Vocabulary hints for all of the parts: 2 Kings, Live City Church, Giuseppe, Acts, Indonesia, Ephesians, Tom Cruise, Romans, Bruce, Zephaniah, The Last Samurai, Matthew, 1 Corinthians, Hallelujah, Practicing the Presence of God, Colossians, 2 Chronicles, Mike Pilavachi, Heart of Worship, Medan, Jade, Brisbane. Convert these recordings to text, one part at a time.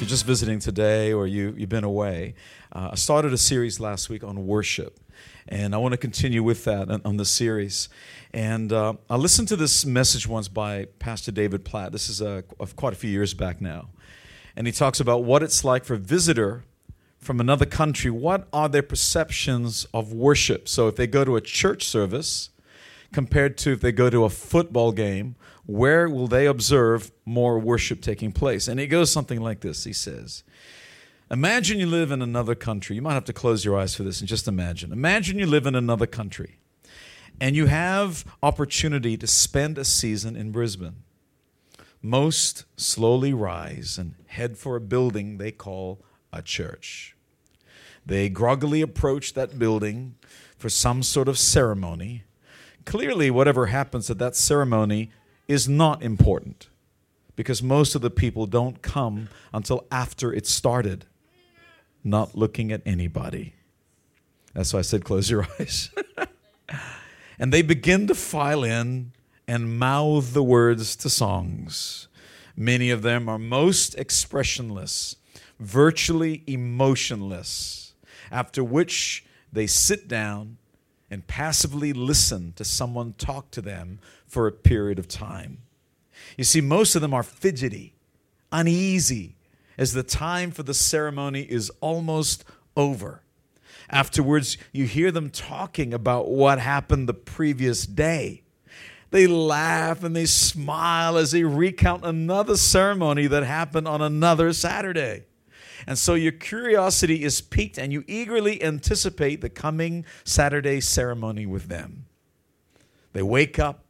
You're just visiting today or you've been away, I started a series last week on worship, and I want to continue with that on the series. And I listened to this message once by Pastor David Platt. This is quite a few years back now, and he talks about what it's like for a visitor from another country. What are their perceptions of worship? So if they go to a church service compared to if they go to a football game, where will they observe more worship taking place? And it goes something like this, he says. Imagine you live in another country. You might have to close your eyes for this and just imagine. Imagine you live in another country and you have opportunity to spend a season in Brisbane. Most slowly rise and head for a building they call a church. They groggily approach that building for some sort of ceremony. Clearly, whatever happens at that ceremony is not important because most of the people don't come until after it started, not looking at anybody. That's why I said close your eyes. And they begin to file in and mouth the words to songs. Many of them are most expressionless, virtually emotionless, after which they sit down and passively listen to someone talk to them for a period of time. You see, most of them are fidgety, uneasy, as the time for the ceremony is almost over. Afterwards, you hear them talking about what happened the previous day. They laugh and they smile as they recount another ceremony that happened on another Saturday. And so your curiosity is piqued and you eagerly anticipate the coming Saturday ceremony with them. They wake up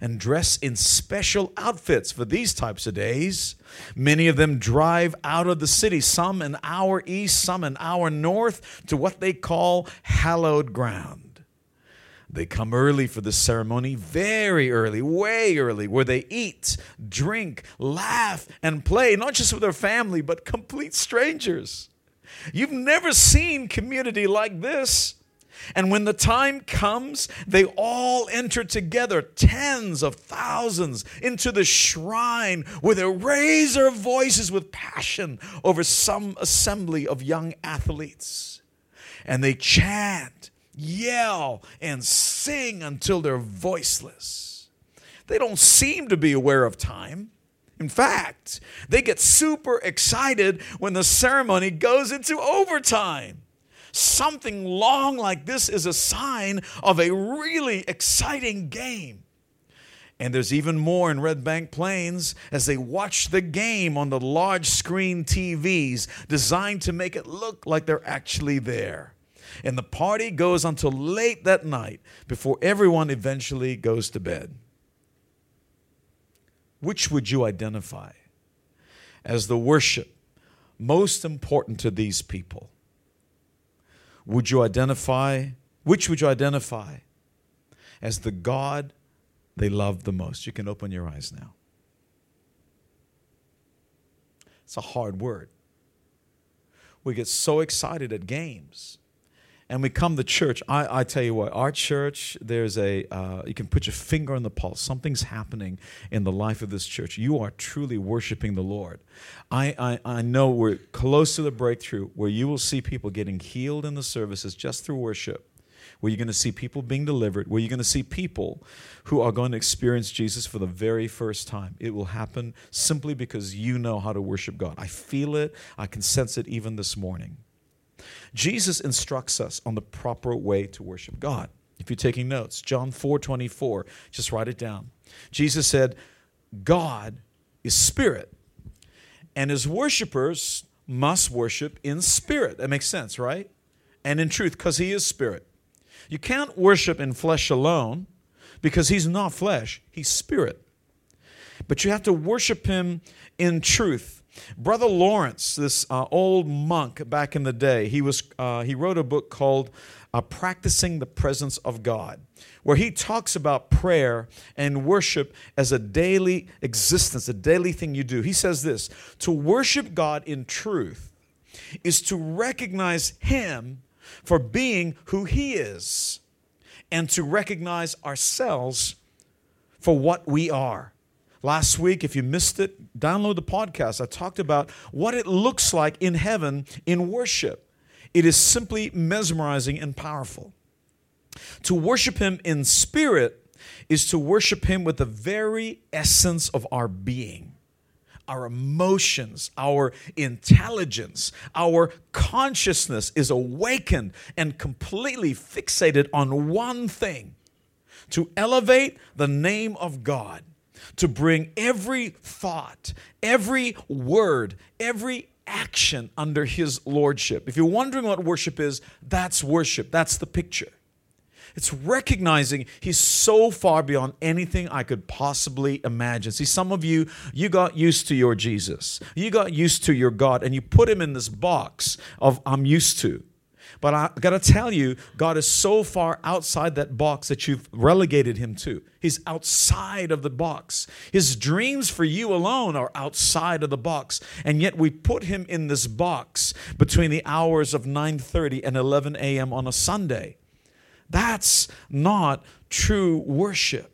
and dress in special outfits for these types of days. Many of them drive out of the city, some an hour east, some an hour north, to what they call hallowed ground. They come early for the ceremony, very early, way early, where they eat, drink, laugh, and play, not just with their family, but complete strangers. You've never seen community like this. And when the time comes, they all enter together, tens of thousands, into the shrine where they raise their voices with passion over some assembly of young athletes. And they chant, yell, and sing until they're voiceless. They don't seem to be aware of time. In fact, they get super excited when the ceremony goes into overtime. Something long like this is a sign of a really exciting game. And there's even more in Red Bank Plains as they watch the game on the large screen TVs designed to make it look like they're actually there. And the party goes until late that night before everyone eventually goes to bed. Which would you identify as the worship most important to these people? Which would you identify as the God they love the most? You can open your eyes now. It's a hard word. We get so excited at games. And we come to church. I tell you what, our church, there's you can put your finger on the pulse. Something's happening in the life of this church. You are truly worshiping the Lord. I know we're close to the breakthrough where you will see people getting healed in the services just through worship, where you're going to see people being delivered, where you're going to see people who are going to experience Jesus for the very first time. It will happen simply because you know how to worship God. I feel it. I can sense it even this morning. Jesus instructs us on the proper way to worship God. If you're taking notes, John 4:24, just write it down. Jesus said, God is spirit, and his worshipers must worship in spirit. That makes sense, right? And in truth, because he is spirit. You can't worship in flesh alone because he's not flesh, he's spirit. But you have to worship him in truth. Brother Lawrence, this old monk back in the day, he wrote a book called Practicing the Presence of God, where he talks about prayer and worship as a daily existence, a daily thing you do. He says this: to worship God in truth is to recognize Him for being who He is and to recognize ourselves for what we are. Last week, if you missed it, download the podcast. I talked about what it looks like in heaven in worship. It is simply mesmerizing and powerful. To worship Him in spirit is to worship Him with the very essence of our being, our emotions, our intelligence, our consciousness is awakened and completely fixated on one thing: to elevate the name of God, to bring every thought, every word, every action under His lordship. If you're wondering what worship is, that's worship. That's the picture. It's recognizing He's so far beyond anything I could possibly imagine. See, some of you, you got used to your Jesus. You got used to your God, and you put Him in this box of I'm used to. But I got to tell you, God is so far outside that box that you've relegated Him to. He's outside of the box. His dreams for you alone are outside of the box. And yet we put Him in this box between the hours of 9:30 and 11 a.m. on a Sunday. That's not true worship.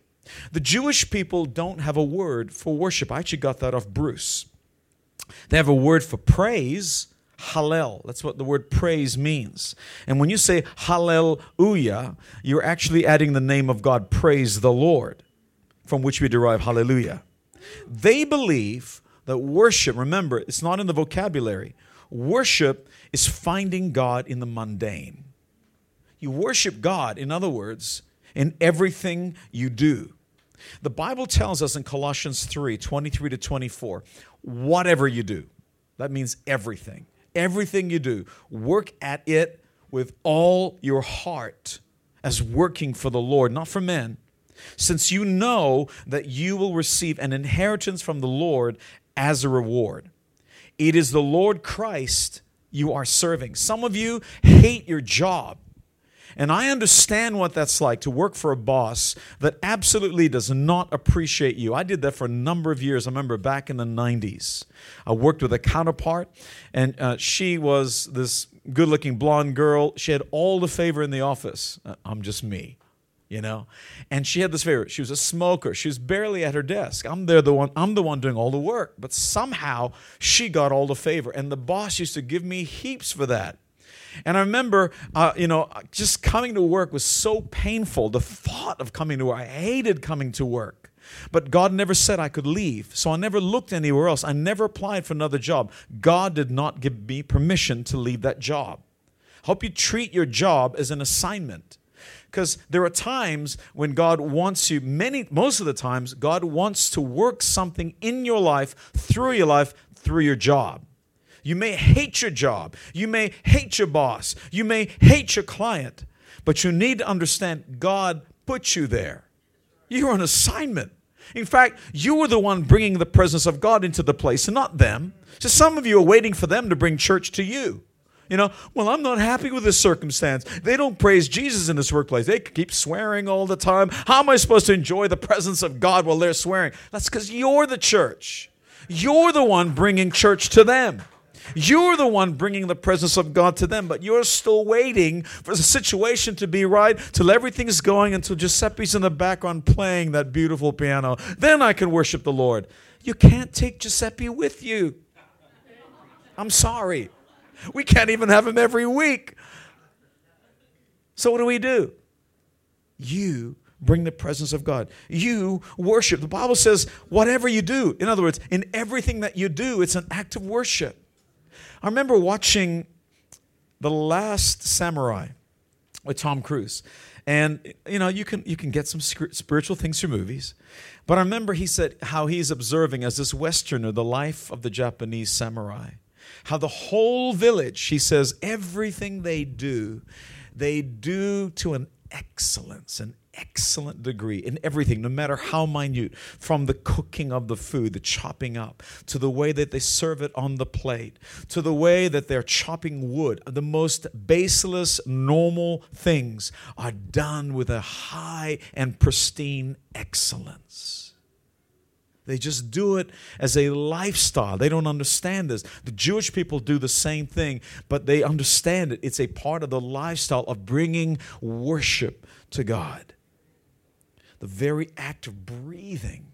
The Jewish people don't have a word for worship. I actually got that off Bruce. They have a word for praise. Hallel. That's what the word praise means. And when you say hallelujah, you're actually adding the name of God, praise the Lord, from which we derive hallelujah. They believe that worship, remember, it's not in the vocabulary. Worship is finding God in the mundane. You worship God, in other words, in everything you do. The Bible tells us in Colossians 3, 23 to 24, whatever you do, that means everything. Everything you do, work at it with all your heart as working for the Lord, not for men, since you know that you will receive an inheritance from the Lord as a reward. It is the Lord Christ you are serving. Some of you hate your job, and I understand what that's like, to work for a boss that absolutely does not appreciate you. I did that for a number of years. I remember back in the 90s. I worked with a counterpart, and she was this good-looking blonde girl. She had all the favor in the office. I'm just me, you know. And she had this favor. She was a smoker. She was barely at her desk. I'm the one doing all the work. But somehow she got all the favor, and the boss used to give me heaps for that. And I remember, just coming to work was so painful. The thought of coming to work, I hated coming to work. But God never said I could leave, so I never looked anywhere else. I never applied for another job. God did not give me permission to leave that job. I hope you treat your job as an assignment, because there are times when God wants you. Most of the times, God wants to work something in your life, through your life, through your job. You may hate your job. You may hate your boss. You may hate your client. But you need to understand God put you there. You're on assignment. In fact, you were the one bringing the presence of God into the place and not them. So some of you are waiting for them to bring church to you. I'm not happy with this circumstance. They don't praise Jesus in this workplace. They keep swearing all the time. How am I supposed to enjoy the presence of God while they're swearing? That's because you're the church. You're the one bringing church to them. You're the one bringing the presence of God to them, but you're still waiting for the situation to be right, till everything's going, until Giuseppe's in the background playing that beautiful piano. Then I can worship the Lord. You can't take Giuseppe with you. I'm sorry. We can't even have him every week. So what do? You bring the presence of God. You worship. The Bible says, whatever you do. In other words, in everything that you do, it's an act of worship. I remember watching The Last Samurai with Tom Cruise. And, you can get some spiritual things through movies. But I remember he said how he's observing, as this Westerner, the life of the Japanese samurai. How the whole village, he says, everything they do to an excellence, an excellent degree in everything, no matter how minute, from the cooking of the food, the chopping up, to the way that they serve it on the plate, to the way that they're chopping wood. The most baseless, normal things are done with a high and pristine excellence. They just do it as a lifestyle. They don't understand this. The Jewish people do the same thing, but they understand it. It's a part of the lifestyle of bringing worship to God. The very act of breathing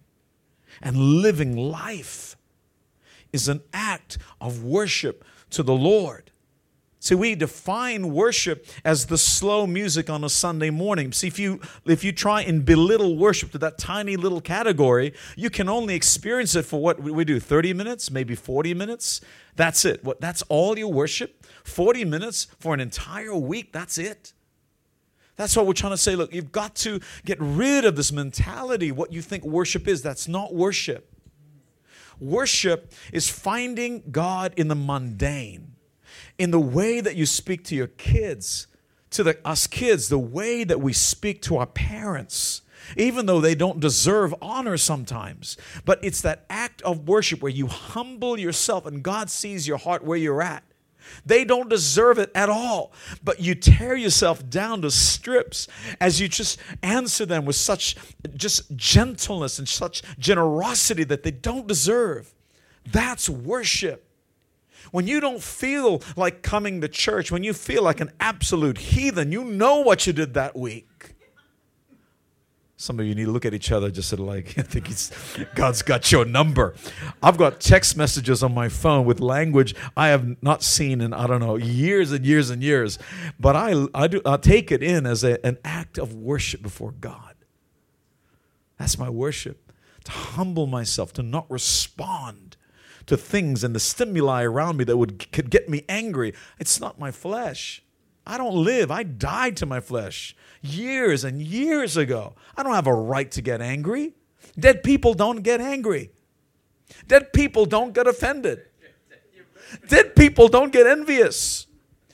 and living life is an act of worship to the Lord. See, we define worship as the slow music on a Sunday morning. See, if you try and belittle worship to that tiny little category, you can only experience it for what we do, 30 minutes, maybe 40 minutes. That's it. That's all you worship? 40 minutes for an entire week, that's it? That's what we're trying to say. Look, you've got to get rid of this mentality, what you think worship is. That's not worship. Worship is finding God in the mundane. In the way that you speak to your kids, us kids, the way that we speak to our parents, even though they don't deserve honor sometimes. But it's that act of worship where you humble yourself and God sees your heart where you're at. They don't deserve it at all, but you tear yourself down to strips as you just answer them with such just gentleness and such generosity that they don't deserve. That's worship. When you don't feel like coming to church, when you feel like an absolute heathen, you know what you did that week. Some of you need to look at each other just sort of like, I think God's got your number. I've got text messages on my phone with language I have not seen in, I don't know, years and years and years. But I take it in as an act of worship before God. That's my worship, to humble myself, to not respond to things and the stimuli around me that could get me angry. It's not my flesh. I don't live. I died to my flesh years and years ago. I don't have a right to get angry. Dead people don't get angry. Dead people don't get offended. Dead people don't get envious.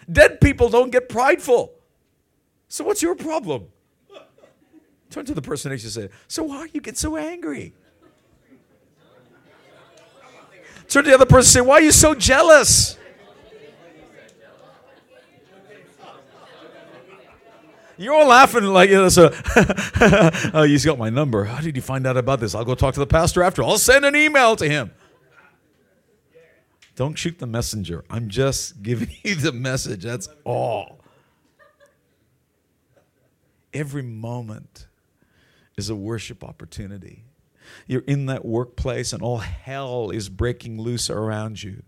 Dead people don't get prideful. So what's your problem? Turn to the person next to you and say, so why do you get so angry? Turn to the other person and say, why are you so jealous? You're all laughing like, you know, so oh, he's got my number. How did you find out about this? I'll go talk to the pastor after. I'll send an email to him. Don't shoot the messenger. I'm just giving you the message. That's all. Every moment is a worship opportunity. You're in that workplace and all hell is breaking loose around you.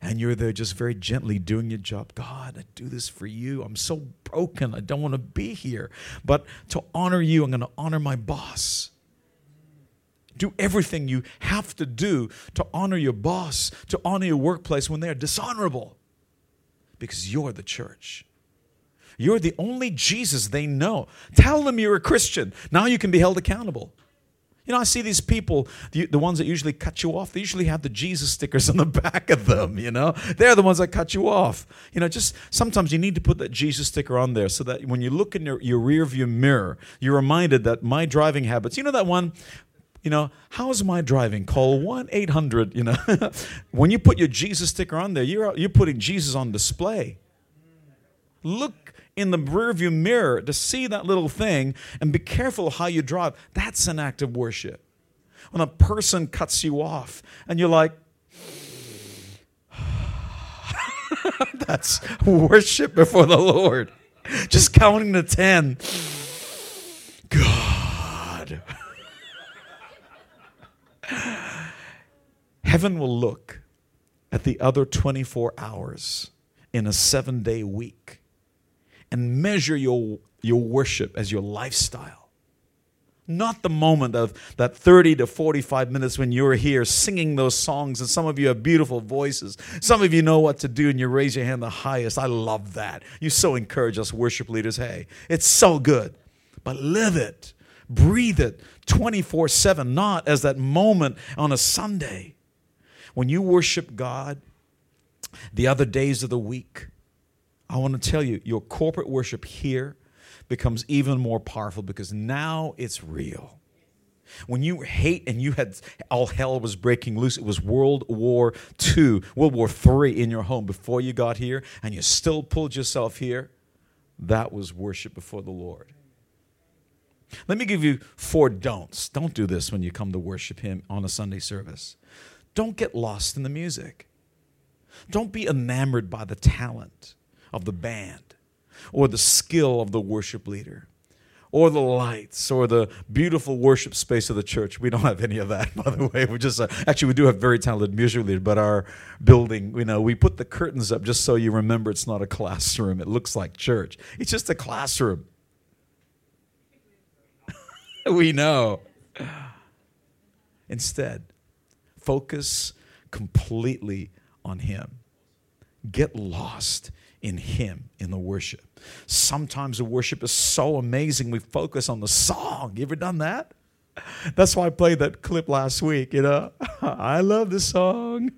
And you're there just very gently doing your job. God, I do this for you. I'm so broken. I don't want to be here. But to honor you, I'm going to honor my boss. Do everything you have to do to honor your boss, to honor your workplace when they are dishonorable. Because you're the church. You're the only Jesus they know. Tell them you're a Christian. Now you can be held accountable. You know, I see these people, the ones that usually cut you off, they usually have the Jesus stickers on the back of them, you know. They're the ones that cut you off. You know, just sometimes you need to put that Jesus sticker on there so that when you look in your rearview mirror, you're reminded that my driving habits, you know that one, you know, how's my driving? Call 1-800, you know. When you put your Jesus sticker on there, you're putting Jesus on display. Look in the rearview mirror to see that little thing and be careful how you drive. That's an act of worship. When a person cuts you off and you're like, that's worship before the Lord. Just counting to 10. God. Heaven will look at the other 24 hours in a 7-day week and measure your worship as your lifestyle. Not the moment of that 30 to 45 minutes when you're here singing those songs, and some of you have beautiful voices. Some of you know what to do, and you raise your hand the highest. I love that. You so encourage us worship leaders. Hey, it's so good. But live it. Breathe it 24/7, not as that moment on a Sunday. When you worship God the other days of the week, I want to tell you, your corporate worship here becomes even more powerful because now it's real. When you hate and you had all hell was breaking loose, it was World War II, World War III in your home before you got here, and you still pulled yourself here, that was worship before the Lord. Let me give you 4 don'ts. Don't do this when you come to worship Him on a Sunday service. Don't get lost in the music. Don't be enamored by the talent of the band or the skill of the worship leader, or the lights, or the beautiful worship space of the church. We don't have any of that, by the way. We just actually, we do have very talented music leaders, but our building, you know, we put the curtains up just so you remember it's not a classroom. It looks like church. It's just a classroom. We know. Instead, focus completely on Him. Get lost in Him, in the worship. Sometimes the worship is so amazing, we focus on the song. You ever done that? That's why I played that clip last week, you know. I love this song.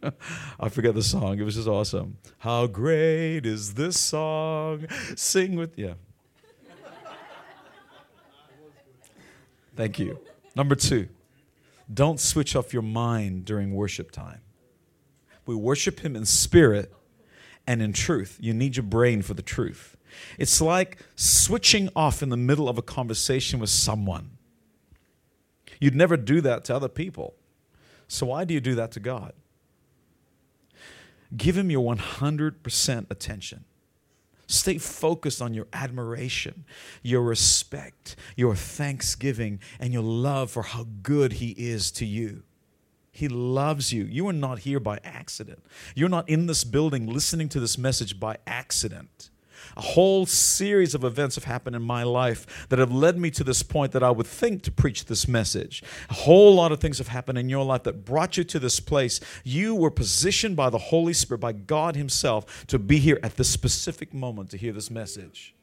I forget the song. It was just awesome. How great is this song? Sing with, yeah. Thank you. Number 2, don't switch off your mind during worship time. We worship Him in spirit and in truth. You need your brain for the truth. It's like switching off in the middle of a conversation with someone. You'd never do that to other people. So why do you do that to God? Give Him your 100% attention. Stay focused on your admiration, your respect, your thanksgiving, and your love for how good He is to you. He loves you. You are not here by accident. You're not in this building listening to this message by accident. A whole series of events have happened in my life that have led me to this point that I would think to preach this message. A whole lot of things have happened in your life that brought you to this place. You were positioned by the Holy Spirit, by God Himself, to be here at this specific moment to hear this message.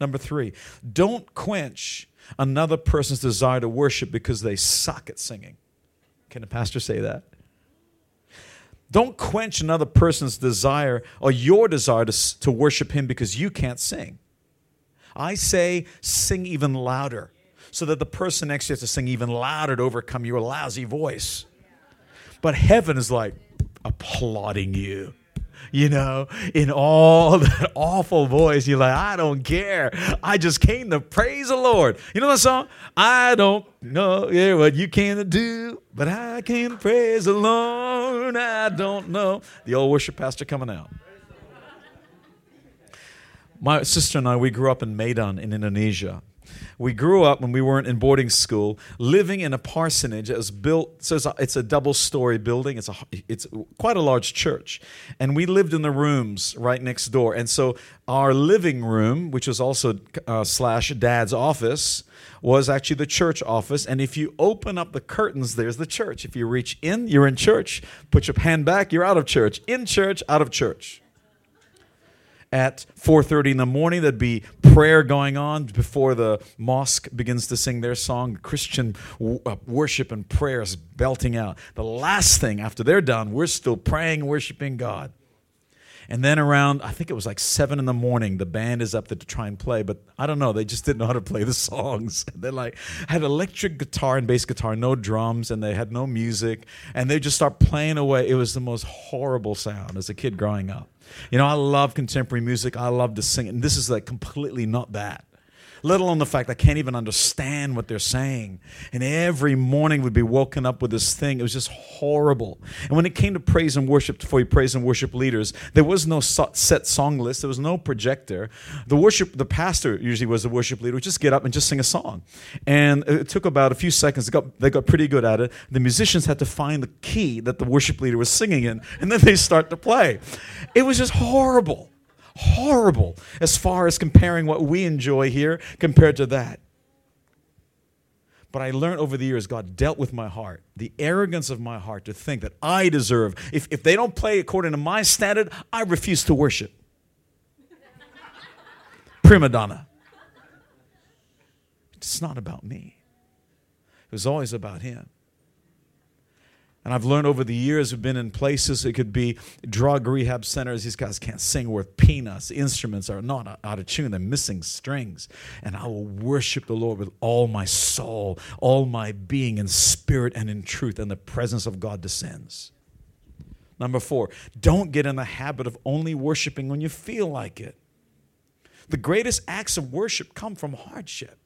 Number 3, don't quench another person's desire to worship because they suck at singing. Can a pastor say that? Don't quench another person's desire or your desire to worship Him because you can't sing. I say sing even louder so that the person next to you has to sing even louder to overcome your lousy voice. But heaven is like applauding you. You know, in all that awful voice, you're like, I don't care. I just came to praise the Lord. You know that song? I don't know what you came to do, but I came to praise the Lord. I don't know. The old worship pastor coming out. My sister and I, we grew up in Medan in Indonesia. We grew up when we weren't in boarding school, living in a parsonage that was built, so it's a double-story building. It's quite a large church. And we lived in the rooms right next door. And so our living room, which was also / dad's office, was actually the church office. And if you open up the curtains, there's the church. If you reach in, you're in church. Put your hand back, you're out of church. In church, out of church. At 4:30 in the morning, there'd be prayer going on before the mosque begins to sing their song. Christian worship and prayers belting out. The last thing after they're done, we're still praying and worshiping God. And then around, I think it was like 7 in the morning, the band is up there to try and play. But I don't know, they just didn't know how to play the songs. They had electric guitar and bass guitar, no drums, and they had no music. And they just start playing away. It was the most horrible sound as a kid growing up. You know, I love contemporary music. I love to sing it. And this is like completely not that. Let alone the fact I can't even understand what they're saying. And every morning we'd be woken up with this thing. It was just horrible. And when it came to praise and worship, for praise and worship leaders, there was no set song list. There was no projector. The pastor usually was the worship leader. Would just get up and just sing a song. And it took about a few seconds. They got pretty good at it. The musicians had to find the key that the worship leader was singing in, and then they start to play. It was just horrible. Horrible as far as comparing what we enjoy here compared to that. But I learned over the years, God dealt with my heart, the arrogance of my heart to think that I deserve. If they don't play according to my standard, I refuse to worship. Prima donna. It's not about me. It was always about Him. And I've learned over the years, we've been in places, it could be drug rehab centers. These guys can't sing worth peanuts. Instruments are not out of tune. They're missing strings. And I will worship the Lord with all my soul, all my being, in spirit and in truth. And the presence of God descends. Number 4, don't get in the habit of only worshiping when you feel like it. The greatest acts of worship come from hardship,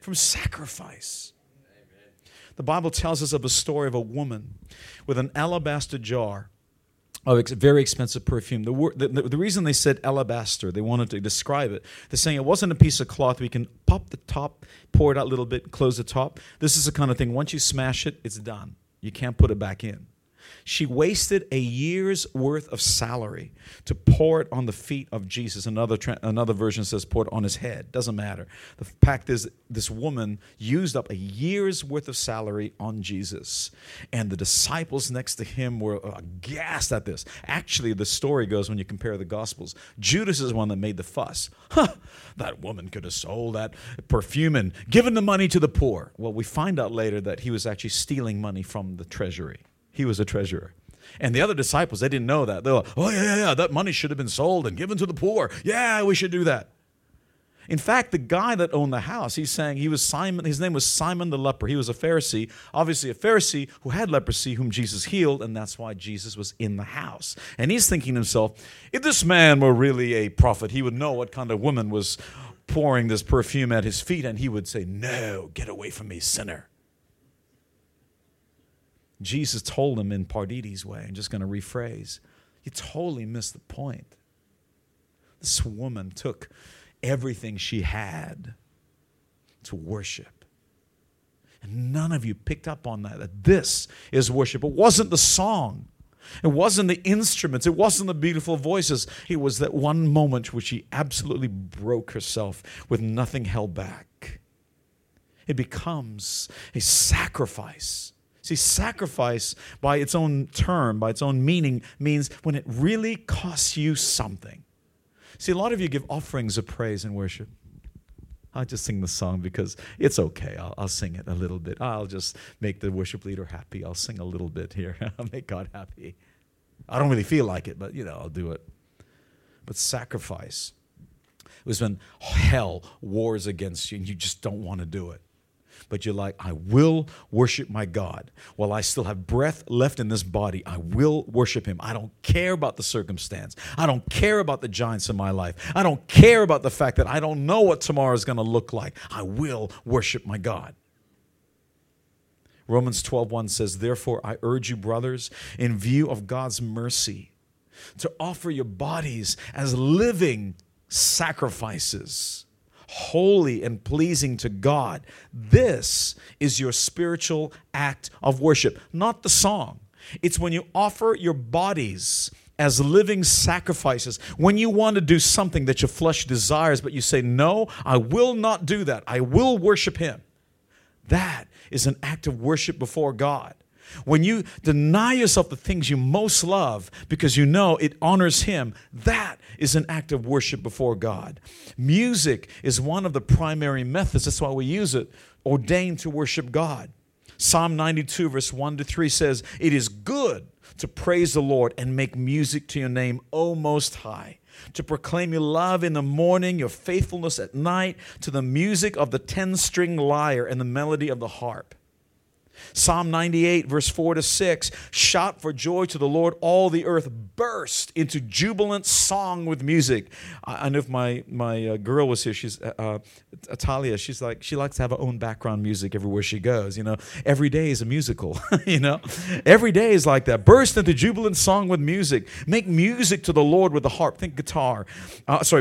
from sacrifice. Amen. The Bible tells us of a story of a woman with an alabaster jar of very expensive perfume. The reason they said alabaster, they wanted to describe it. They're saying it wasn't a piece of cloth. We can pop the top, pour it out a little bit, close the top. This is the kind of thing, once you smash it, it's done. You can't put it back in. She wasted a year's worth of salary to pour it on the feet of Jesus. Another version says pour it on his head. Doesn't matter. The fact is, this woman used up a year's worth of salary on Jesus. And the disciples next to him were aghast at this. Actually, the story goes, when you compare the Gospels, Judas is the one that made the fuss. That woman could have sold that perfume and given the money to the poor. Well, we find out later that he was actually stealing money from the treasury. He was a treasurer. And the other disciples, they didn't know that. They were like, oh, yeah, that money should have been sold and given to the poor. Yeah, we should do that. In fact, the guy that owned the house, he's saying he was Simon. His name was Simon the leper. He was a Pharisee, obviously a Pharisee who had leprosy, whom Jesus healed, and that's why Jesus was in the house. And he's thinking to himself, if this man were really a prophet, he would know what kind of woman was pouring this perfume at his feet, and he would say, no, get away from me, sinner. Jesus told him in Pardidi's way, I'm just going to rephrase, you totally missed the point. This woman took everything she had to worship. And none of you picked up on that this is worship. It wasn't the song. It wasn't the instruments. It wasn't the beautiful voices. It was that one moment which she absolutely broke herself with nothing held back. It becomes a sacrifice. See, sacrifice, by its own term, by its own meaning, means when it really costs you something. See, a lot of you give offerings of praise and worship. I just sing the song because it's okay. I'll sing it a little bit. I'll just make the worship leader happy. I'll sing a little bit here. I'll make God happy. I don't really feel like it, but, I'll do it. But sacrifice was when hell wars against you and you just don't want to do it. But you're like, I will worship my God. While I still have breath left in this body, I will worship him. I don't care about the circumstance. I don't care about the giants in my life. I don't care about the fact that I don't know what tomorrow is going to look like. I will worship my God. Romans 12:1 says, therefore, I urge you, brothers, in view of God's mercy, to offer your bodies as living sacrifices, holy and pleasing to God. This is your spiritual act of worship, not the song. It's when you offer your bodies as living sacrifices. When you want to do something that your flesh desires, but you say, no, I will not do that. I will worship him. That is an act of worship before God. When you deny yourself the things you most love because you know it honors him, that is an act of worship before God. Music is one of the primary methods. That's why we use it, ordained to worship God. Psalm 92, verse 1-3 says, it is good to praise the Lord and make music to your name, O Most High, to proclaim your love in the morning, your faithfulness at night, to the music of the 10-string lyre and the melody of the harp. Psalm 98, verse 4-6, shout for joy to the Lord, all the earth, burst into jubilant song with music. I know if my girl was here, she's Atalia, she's like, she likes to have her own background music everywhere she goes, Every day is a musical, Every day is like that. Burst into jubilant song with music. Make music to the Lord with the harp. Think guitar,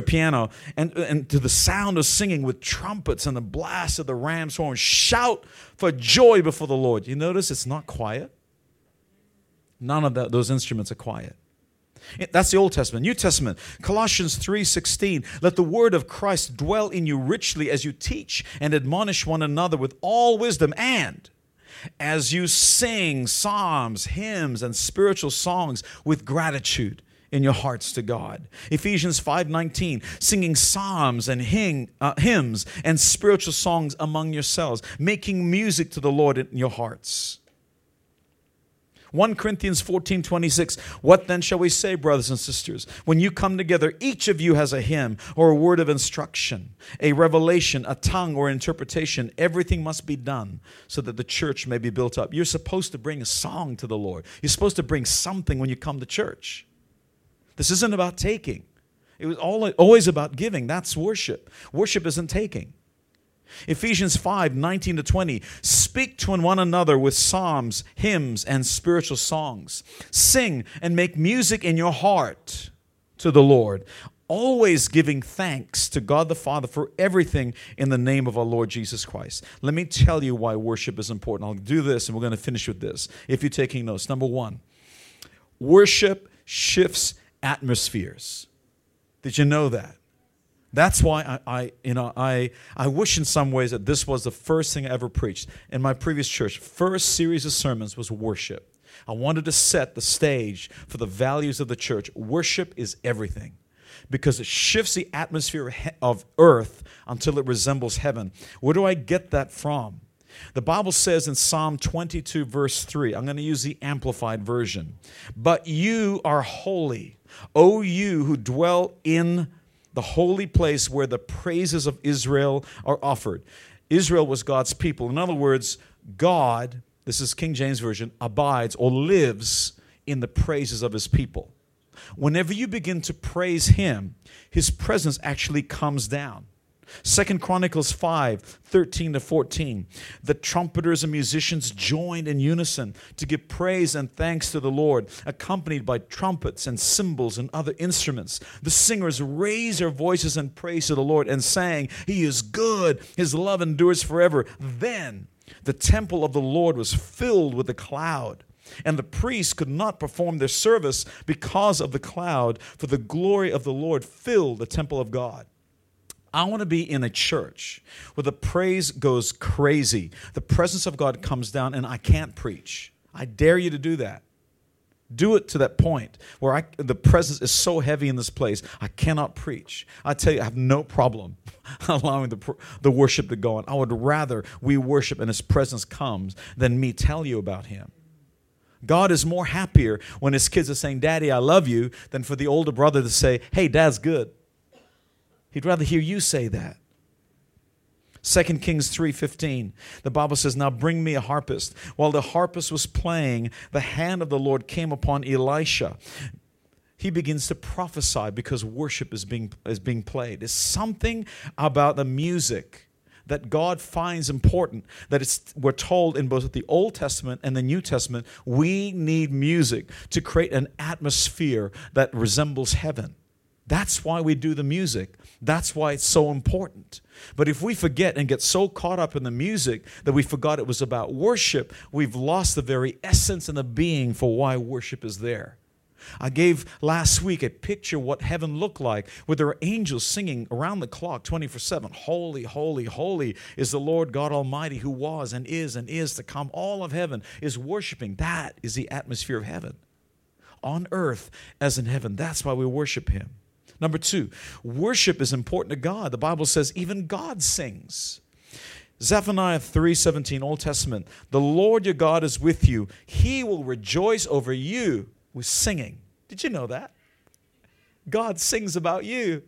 piano, and to the sound of singing with trumpets and the blast of the ram's horn. Shout for joy before the Lord. You notice it's not quiet. None of those instruments are quiet. That's the Old Testament. New Testament, Colossians 3:16, let the word of Christ dwell in you richly as you teach and admonish one another with all wisdom, and as you sing psalms, hymns, and spiritual songs with gratitude in your hearts to God. Ephesians 5:19, singing psalms and hymns and spiritual songs among yourselves, making music to the Lord in your hearts. 1 Corinthians 14:26. What then shall we say, brothers and sisters? When you come together, each of you has a hymn or a word of instruction, a revelation, a tongue or interpretation. Everything must be done so that the church may be built up. You're supposed to bring a song to the Lord. You're supposed to bring something when you come to church. This isn't about taking. It was always about giving. That's worship. Worship isn't taking. Ephesians 5:19-20. Speak to one another with psalms, hymns, and spiritual songs. Sing and make music in your heart to the Lord, always giving thanks to God the Father for everything in the name of our Lord Jesus Christ. Let me tell you why worship is important. I'll do this, and we're going to finish with this, if you're taking notes. Number one, worship shifts atmospheres. Did you know that? That's why I wish in some ways that this was the first thing I ever preached in my previous church. First series of sermons was worship. I wanted to set the stage for the values of the church. Worship is everything, because it shifts the atmosphere of earth until it resembles heaven. Where do I get that from? The Bible says in Psalm 22, verse 3, I'm going to use the Amplified Version, "But you are holy, O you who dwell in the holy place where the praises of Israel are offered." Israel was God's people. In other words, God, this is King James Version, abides or lives in the praises of his people. Whenever you begin to praise him, his presence actually comes down. 2 Chronicles 5:13-14. The trumpeters and musicians joined in unison to give praise and thanks to the Lord, accompanied by trumpets and cymbals and other instruments. The singers raised their voices in praise to the Lord and sang, "He is good, his love endures forever." Then the temple of the Lord was filled with a cloud, and the priests could not perform their service because of the cloud, for the glory of the Lord filled the temple of God. I want to be in a church where the praise goes crazy. The presence of God comes down, and I can't preach. I dare you to do that. Do it to that point where the presence is so heavy in this place, I cannot preach. I tell you, I have no problem allowing the worship to go on. I would rather we worship and his presence comes than me tell you about him. God is more happier when his kids are saying, "Daddy, I love you," than for the older brother to say, "Hey, Dad's good." He'd rather hear you say that. 2 Kings 3:15, the Bible says, "Now bring me a harpist." While the harpist was playing, the hand of the Lord came upon Elisha. He begins to prophesy because worship is being played. There's something about the music that God finds important, that we're told in both the Old Testament and the New Testament, we need music to create an atmosphere that resembles heaven. That's why we do the music. That's why it's so important. But if we forget and get so caught up in the music that we forgot it was about worship, we've lost the very essence and the being for why worship is there. I gave last week a picture of what heaven looked like, where there are angels singing around the clock 24/7. Holy, holy, holy is the Lord God Almighty, who was and is to come. All of heaven is worshiping. That is the atmosphere of heaven, on earth as in heaven. That's why we worship him. Number two, worship is important to God. The Bible says even God sings. Zephaniah 3:17, Old Testament. "The Lord your God is with you. He will rejoice over you with singing." Did you know that? God sings about you.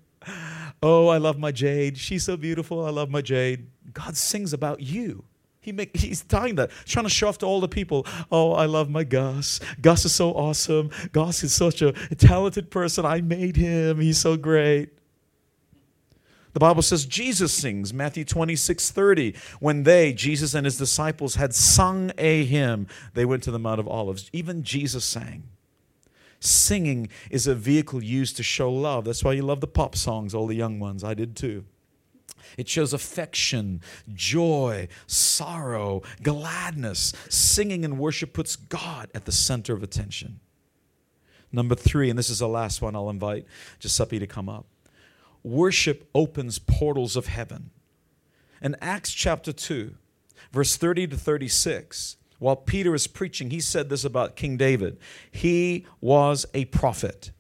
Oh, I love my Jade. She's so beautiful. I love my Jade. God sings about you. He's telling that, trying to show off to all the people. "Oh, I love my Gus. Gus is so awesome. Gus is such a talented person. I made him. He's so great." The Bible says Jesus sings, Matthew 26:30. "When they," Jesus and his disciples, "had sung a hymn, they went to the Mount of Olives." Even Jesus sang. Singing is a vehicle used to show love. That's why you love the pop songs, all the young ones. I did too. It shows affection, joy, sorrow, gladness. Singing and worship puts God at the center of attention. Number three, and this is the last one, I'll invite Giuseppe to come up. Worship opens portals of heaven. In Acts chapter 2, verse 30-36, while Peter is preaching, he said this about King David: "He was a prophet.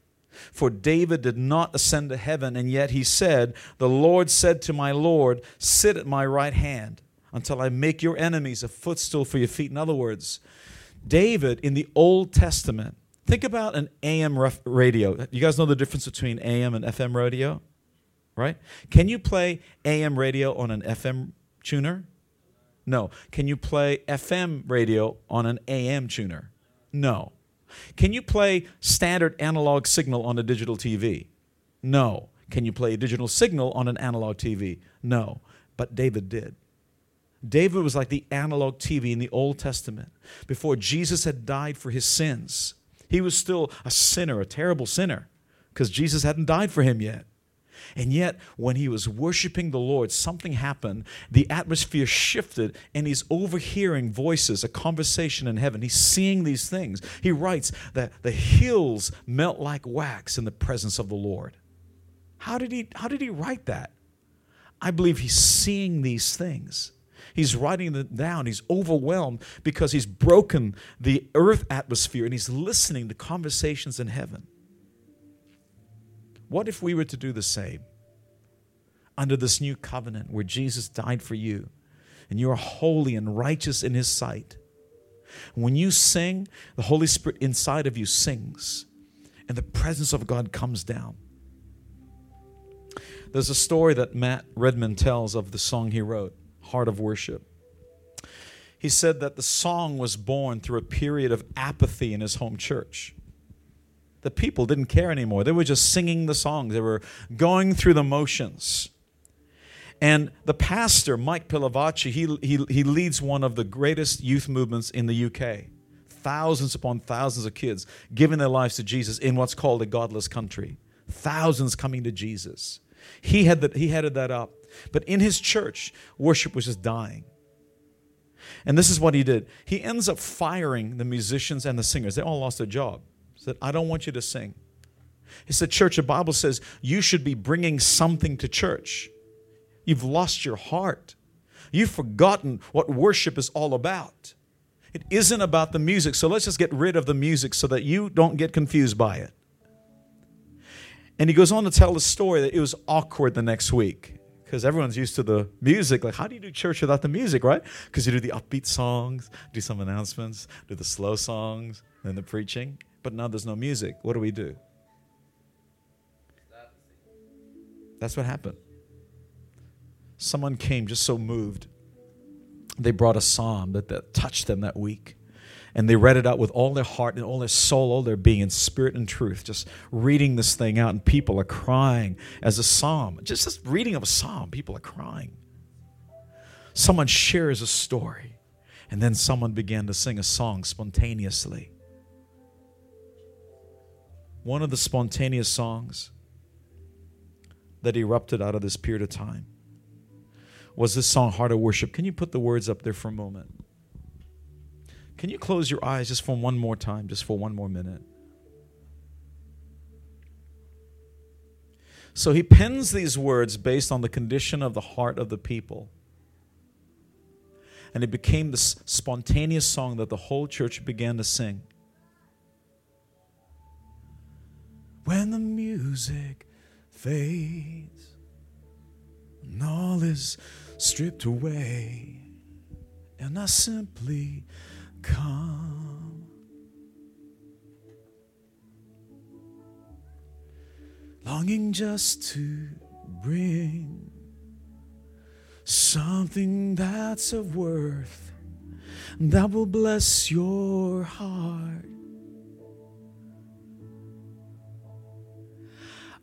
For David did not ascend to heaven, and yet he said, 'The Lord said to my Lord, sit at my right hand until I make your enemies a footstool for your feet.'" In other words, David in the Old Testament, think about an AM radio. You guys know the difference between AM and FM radio, right? Can you play AM radio on an FM tuner? No. Can you play FM radio on an AM tuner? No. Can you play standard analog signal on a digital TV? No. Can you play a digital signal on an analog TV? No. But David did. David was like the analog TV in the Old Testament. Before Jesus had died for his sins, he was still a sinner, a terrible sinner, because Jesus hadn't died for him yet. And yet, when he was worshiping the Lord, something happened. The atmosphere shifted, and he's overhearing voices, a conversation in heaven. He's seeing these things. He writes that the hills melt like wax in the presence of the Lord. How did he write that? I believe he's seeing these things. He's writing them down. He's overwhelmed because he's broken the earth atmosphere, and he's listening to conversations in heaven. What if we were to do the same under this new covenant where Jesus died for you and you are holy and righteous in his sight? When you sing, the Holy Spirit inside of you sings and the presence of God comes down. There's a story that Matt Redman tells of the song he wrote, Heart of Worship. He said that the song was born through a period of apathy in his home church. The people didn't care anymore. They were just singing the songs. They were going through the motions. And the pastor, Mike Pilavachi, he leads one of the greatest youth movements in the UK. Thousands upon thousands of kids giving their lives to Jesus in what's called a godless country. Thousands coming to Jesus. He headed that up. But in his church, worship was just dying. And this is what he did. He ends up firing the musicians and the singers. They all lost their job. He said, I don't want you to sing. He said, church, the Bible says you should be bringing something to church. You've lost your heart. You've forgotten what worship is all about. It isn't about the music, so let's just get rid of the music so that you don't get confused by it. And he goes on to tell the story that it was awkward the next week because everyone's used to the music. Like, how do you do church without the music, right? Because you do the upbeat songs, do some announcements, do the slow songs, then the preaching. But now there's no music. What do? That's what happened. Someone came just so moved. They brought a psalm that touched them that week. And they read it out with all their heart and all their soul, all their being, in spirit and truth, just reading this thing out. And people are crying as a psalm. Just this reading of a psalm, people are crying. Someone shares a story. And then someone began to sing a song spontaneously. One of the spontaneous songs that erupted out of this period of time was this song, Heart of Worship. Can you put the words up there for a moment? Can you close your eyes just for one more time, just for one more minute? So he pens these words based on the condition of the heart of the people. And it became this spontaneous song that the whole church began to sing. When the music fades and all is stripped away, and I simply come longing just to bring something that's of worth that will bless your heart.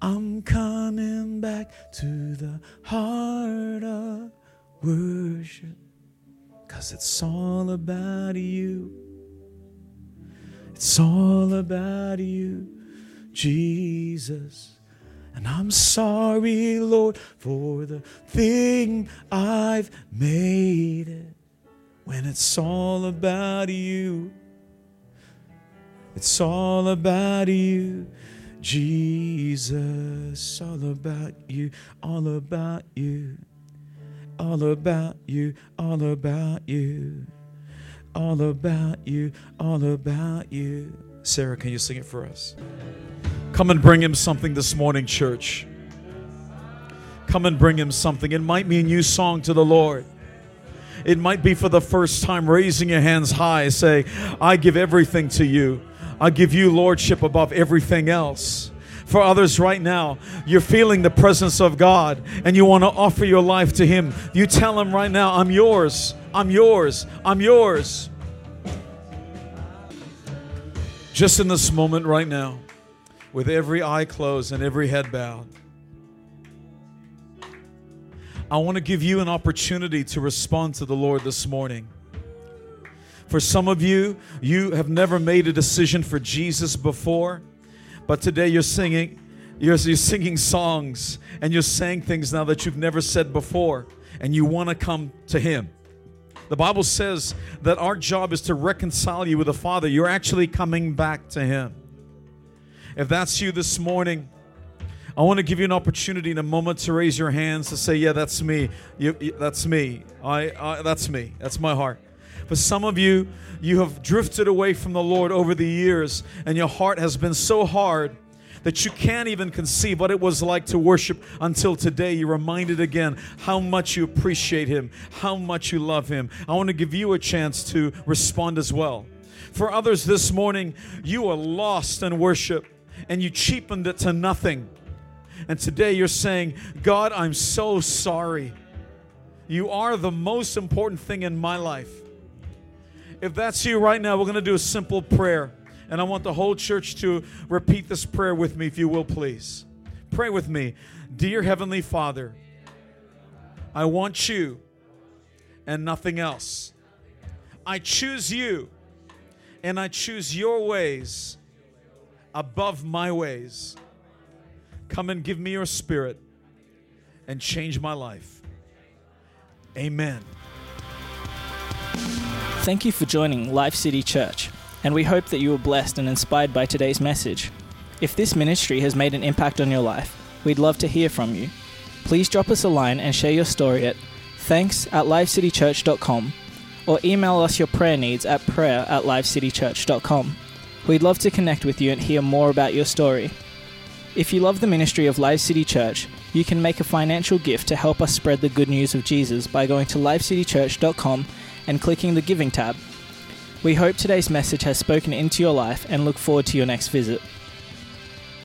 I'm coming back to the heart of worship, 'cause it's all about you. It's all about you, Jesus. And I'm sorry, Lord, for the thing I've made it. when it's all about you. It's all about you, Jesus, all about you, all about you, all about you, all about you, all about you, all about you. Sarah, can you sing it for us? Come and bring him something this morning, church. Come and bring him something. It might be a new song to the Lord. It might be for the first time raising your hands high, say, I give everything to you. I give you lordship above everything else. For others right now, you're feeling the presence of God and you want to offer your life to him. You tell him right now, I'm yours, I'm yours, I'm yours. Just in this moment right now, with every eye closed and every head bowed, I want to give you an opportunity to respond to the Lord this morning. For some of you, you have never made a decision for Jesus before, but today you're singing songs and you're saying things now that you've never said before, and you want to come to him. The Bible says that our job is to reconcile you with the Father. You're actually coming back to him. If that's you this morning, I want to give you an opportunity in a moment to raise your hands to say, yeah, that's me. That's me. That's me. That's my heart. For some of you, you have drifted away from the Lord over the years, and your heart has been so hard that you can't even conceive what it was like to worship until today. You're reminded again how much you appreciate him, how much you love him. I want to give you a chance to respond as well. For others this morning, you are lost in worship, and you cheapened it to nothing. And today you're saying, God, I'm so sorry. You are the most important thing in my life. If that's you right now, we're going to do a simple prayer. And I want the whole church to repeat this prayer with me, if you will, please. Pray with me. Dear Heavenly Father, I want you and nothing else. I choose you and I choose your ways above my ways. Come and give me your spirit and change my life. Amen. Thank you for joining Live City Church, and we hope that you were blessed and inspired by today's message. If this ministry has made an impact on your life, we'd love to hear from you. Please drop us a line and share your story at thanks@livecitychurch.com or email us your prayer needs at prayer@livecitychurch.com. We'd love to connect with you and hear more about your story. If you love the ministry of Live City Church, you can make a financial gift to help us spread the good news of Jesus by going to livecitychurch.com and clicking the Giving tab. We hope today's message has spoken into your life and look forward to your next visit.